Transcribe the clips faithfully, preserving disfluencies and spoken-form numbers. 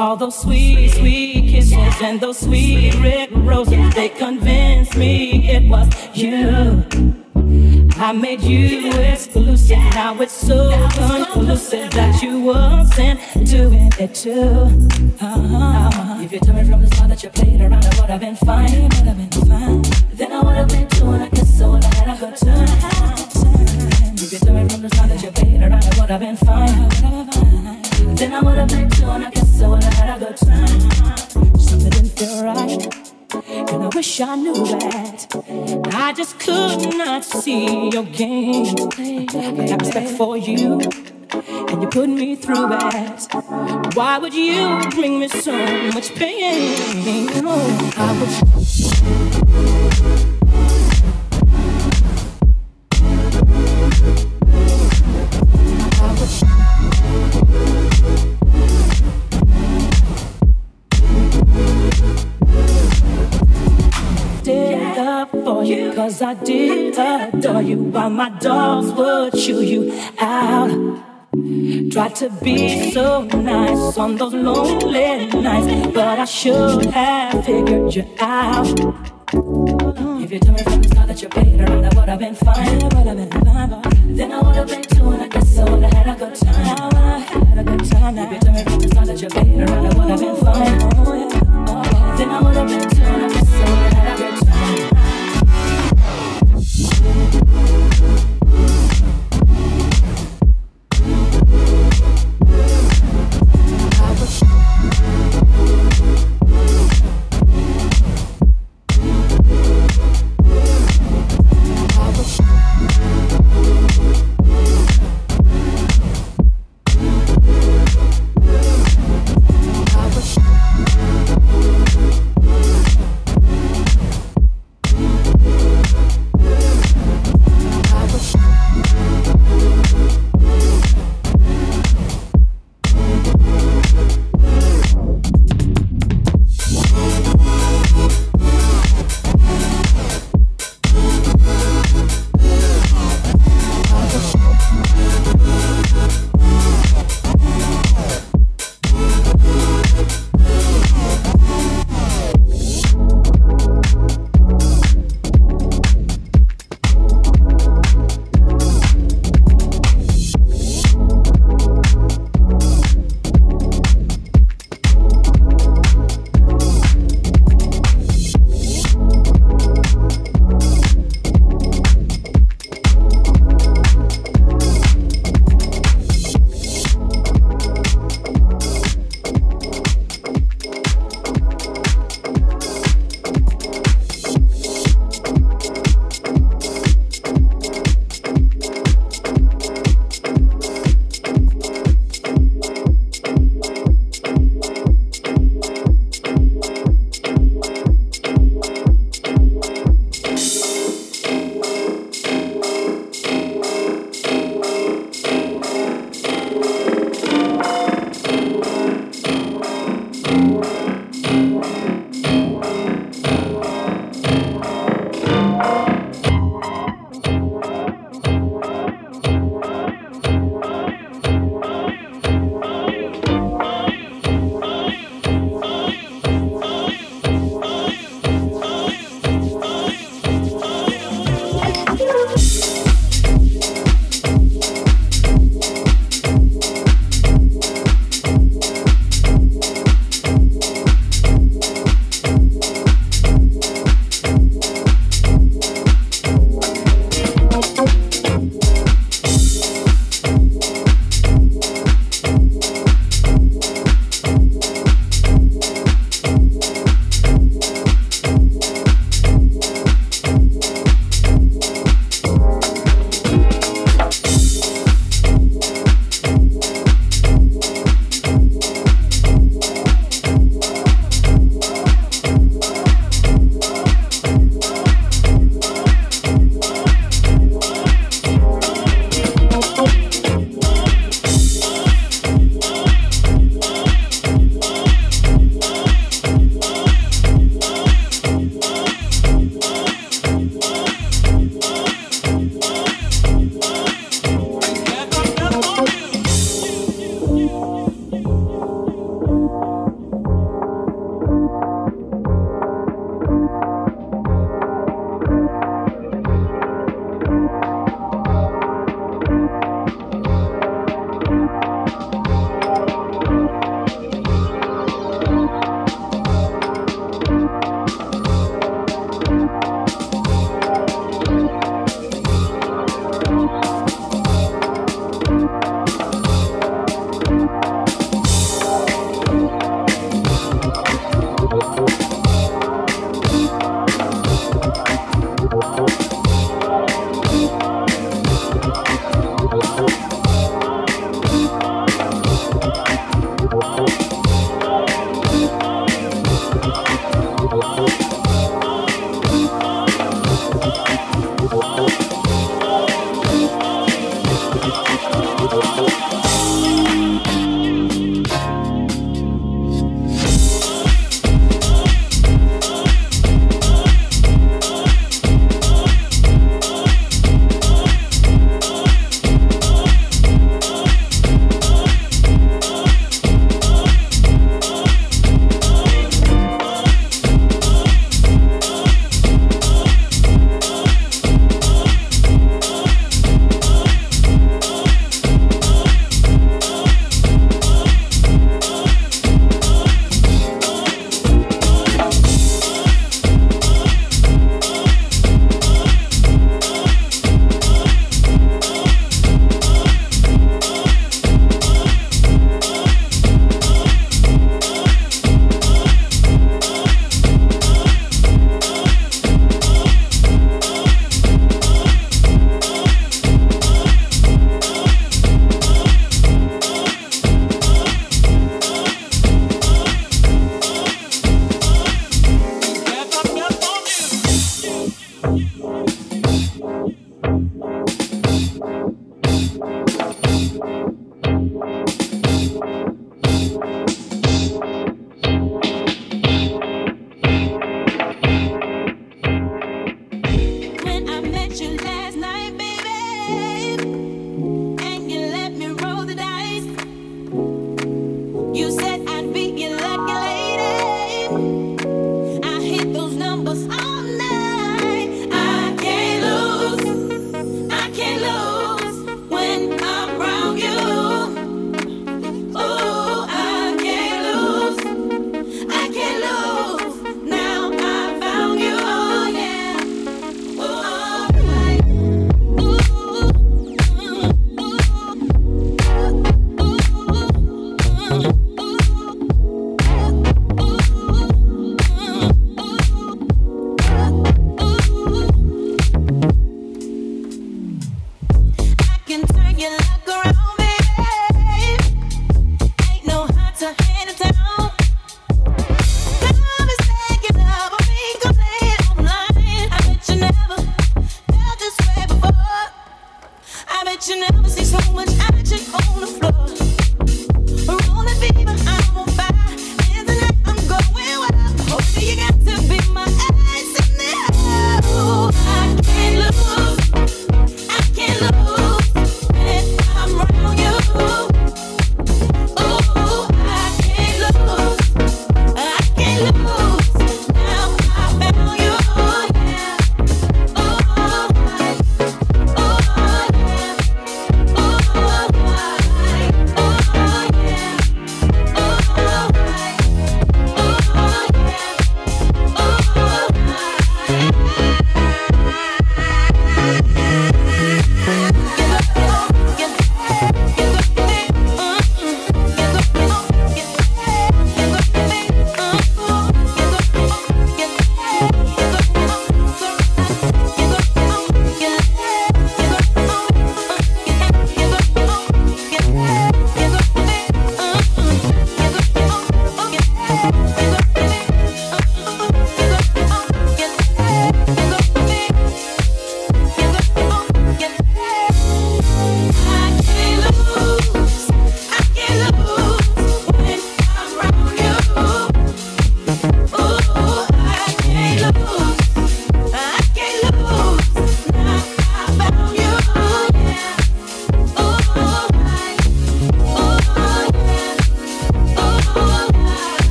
All those sweet, sweet kisses and those sweet red roses, they convinced me it was you. I made you exclusive, now it's so conclusive that you wasn't doing it too. Uh-huh. If you told me from the start that you played around, I would have been fine. Then I would have been too, and I guess I would have had a good time. If you told me from the start that you played around, I would have been fine. Then I would have been too, and I guess I would have had a good time. Something didn't feel right, and I wish I knew that. I just could not see your game. I had respect for you, and you put me through that. Why would you bring me so much pain? Oh, I would. For you, cause I did adore you, while my dogs would chew you out. Tried to be so nice on those lonely nights, but I should have figured you out. If you told me from the start that you played around, I would have been fine. Then I would have been too, and I guess I would have had a good time. If you told me from the start that you played around, I would have been fine. Then I would have been too, and I guess I would have had a good time. We'll be right back.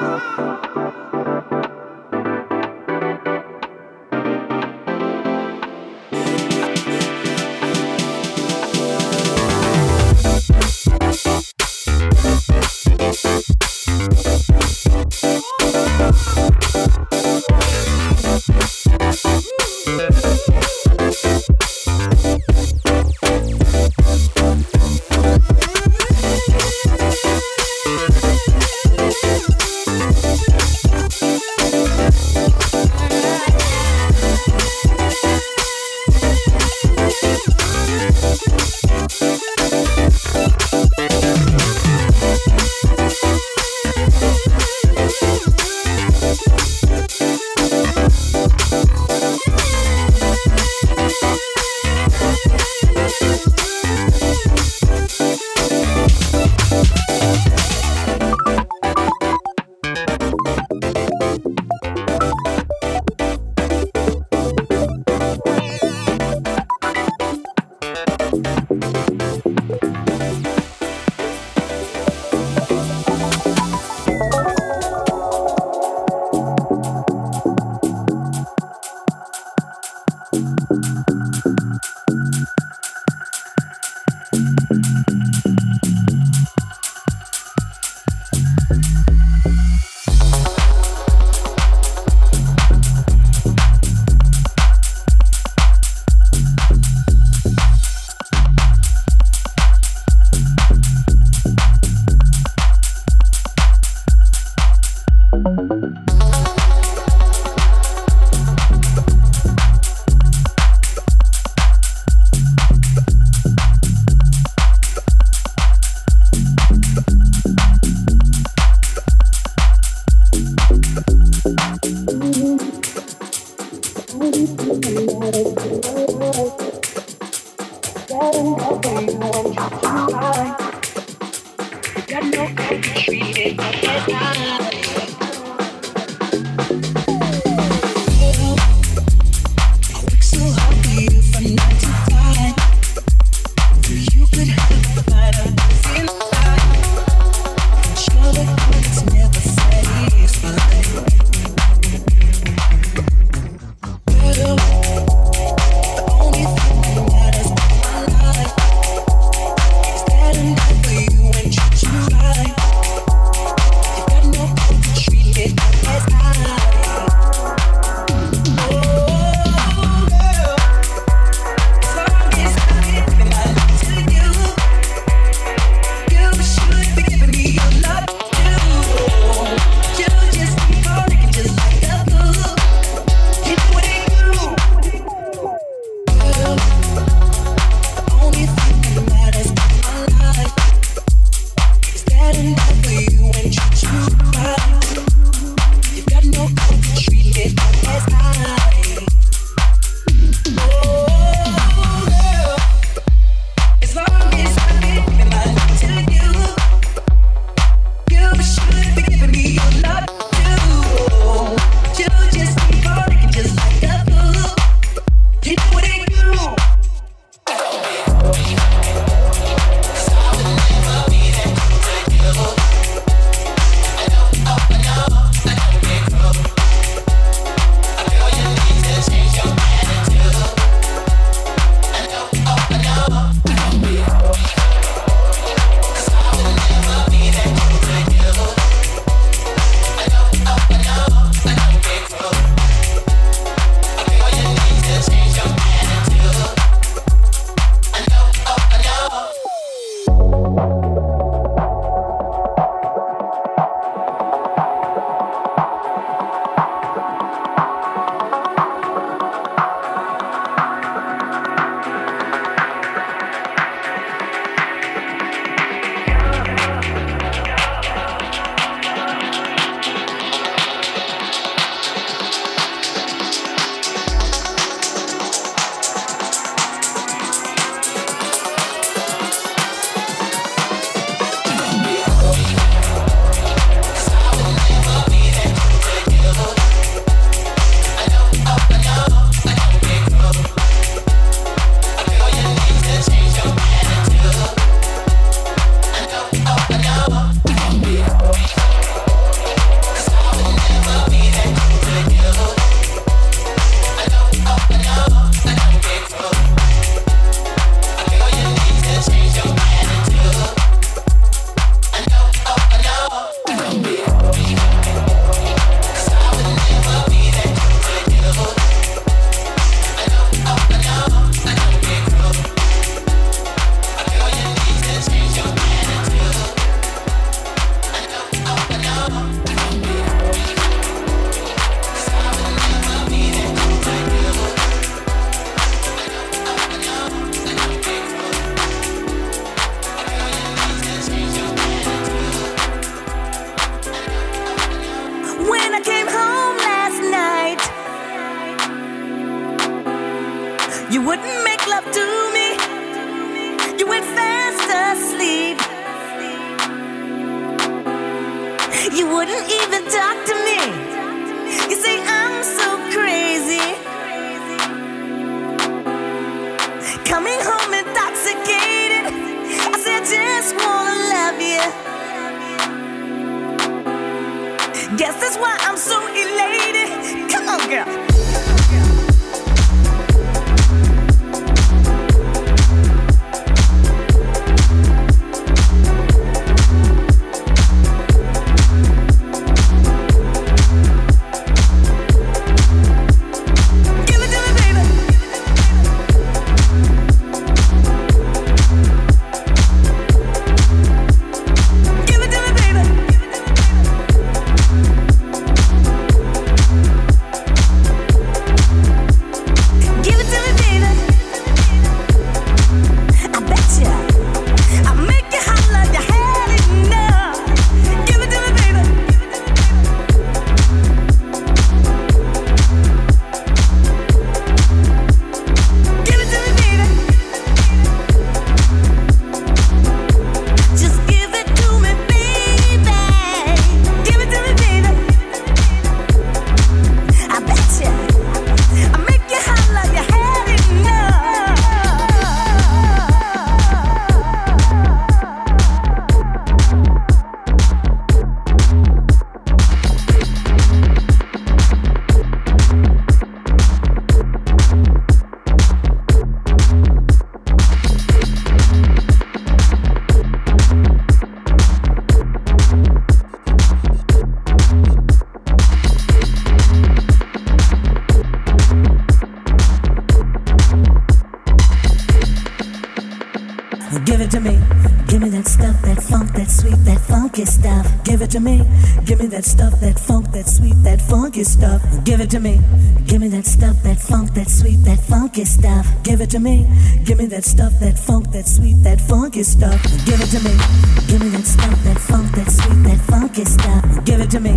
I got no way to treat it, I can't die. Guess that's why I'm so elated. Come on, girl. To me, give me that stuff, that funk, that sweet, that funky stuff. Give it to me, give me that stuff, that funk, that sweet, that funky stuff. Give it to me, give me that stuff, that funk, that sweet, that funky stuff. Give it to me, give me that stuff, that funk, that sweet, that funky stuff. Give it to me,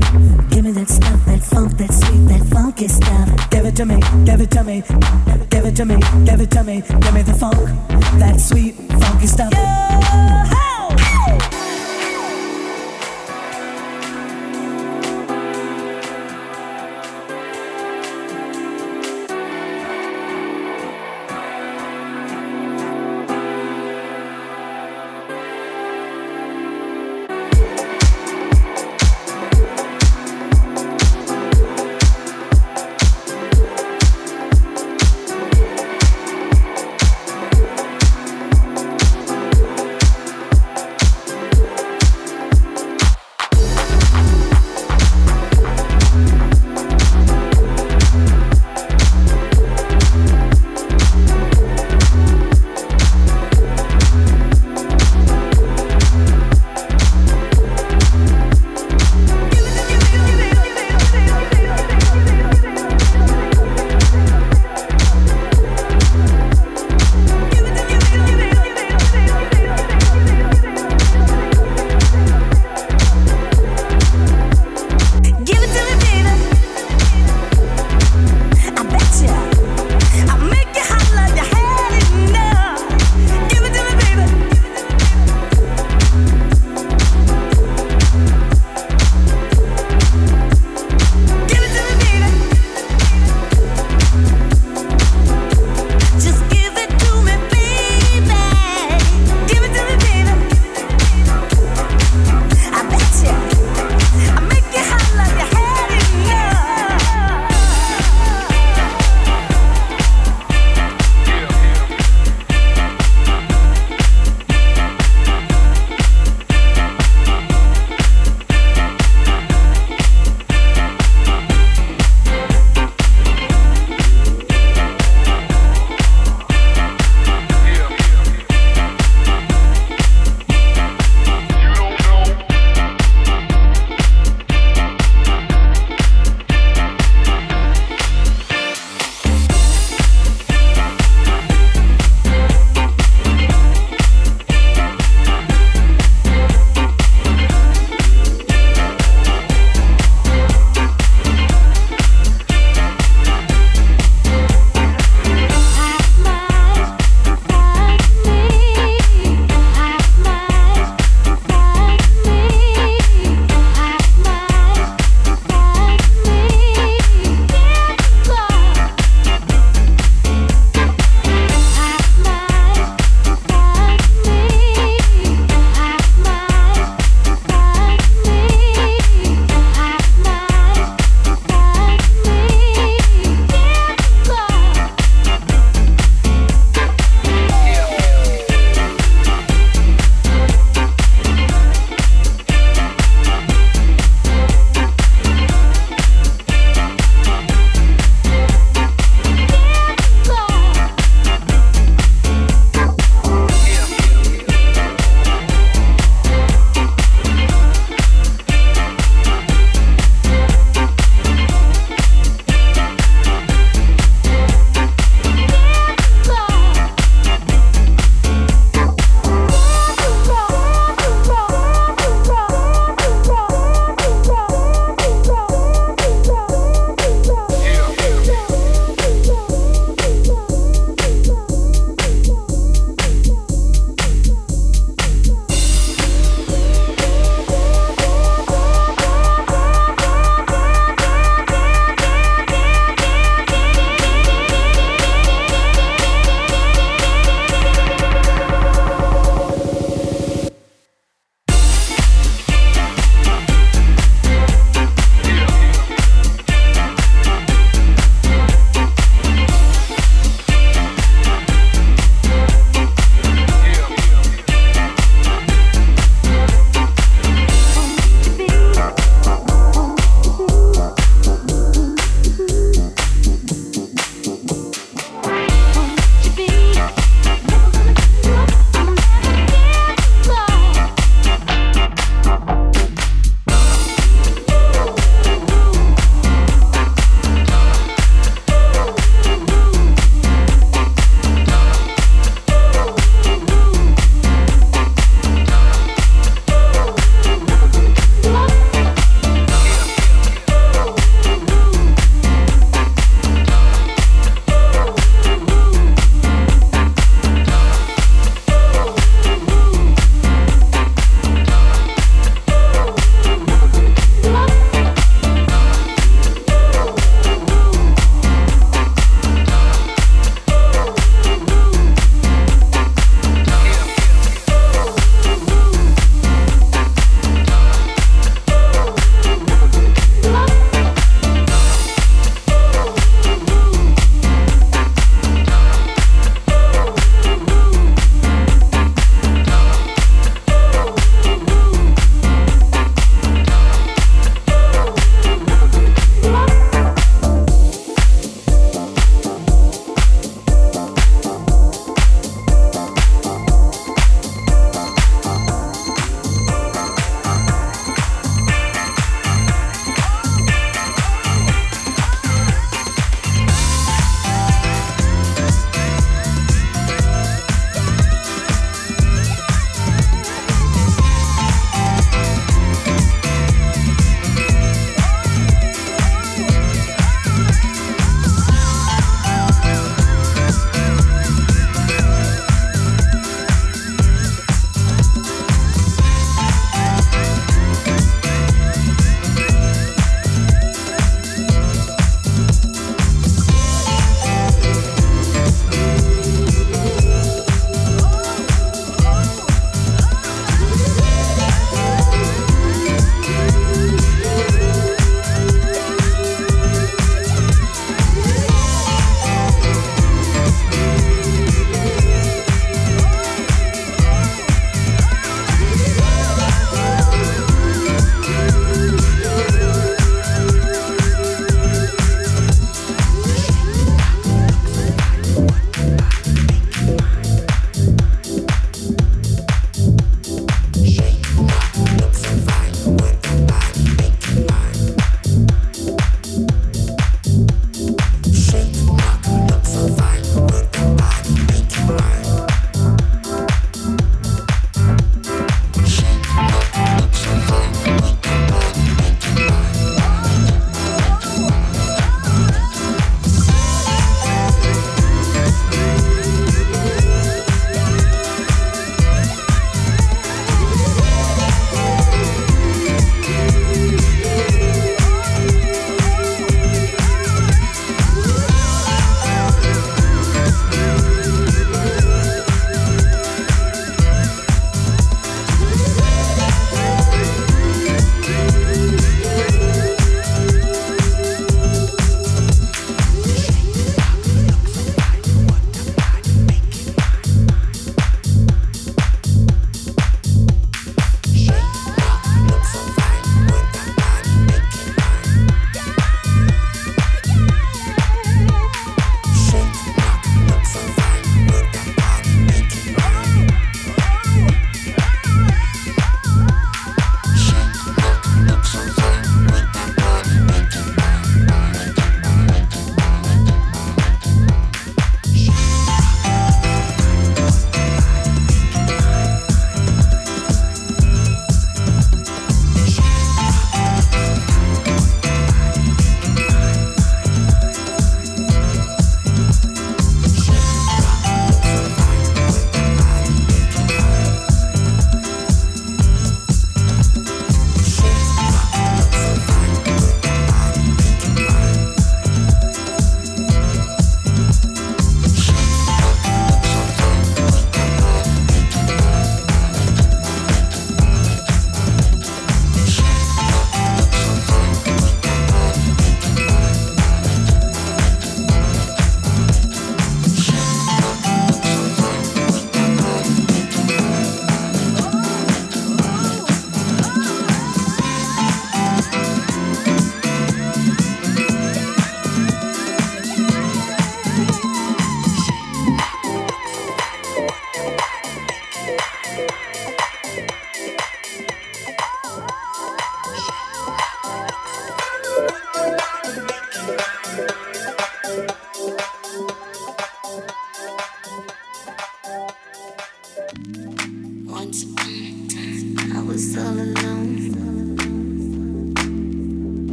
give me that stuff, that funk, that sweet, that funky stuff. Give it to me, give it to me, give it to me, give it to me, give me the funk, that sweet, funky stuff. Yeah.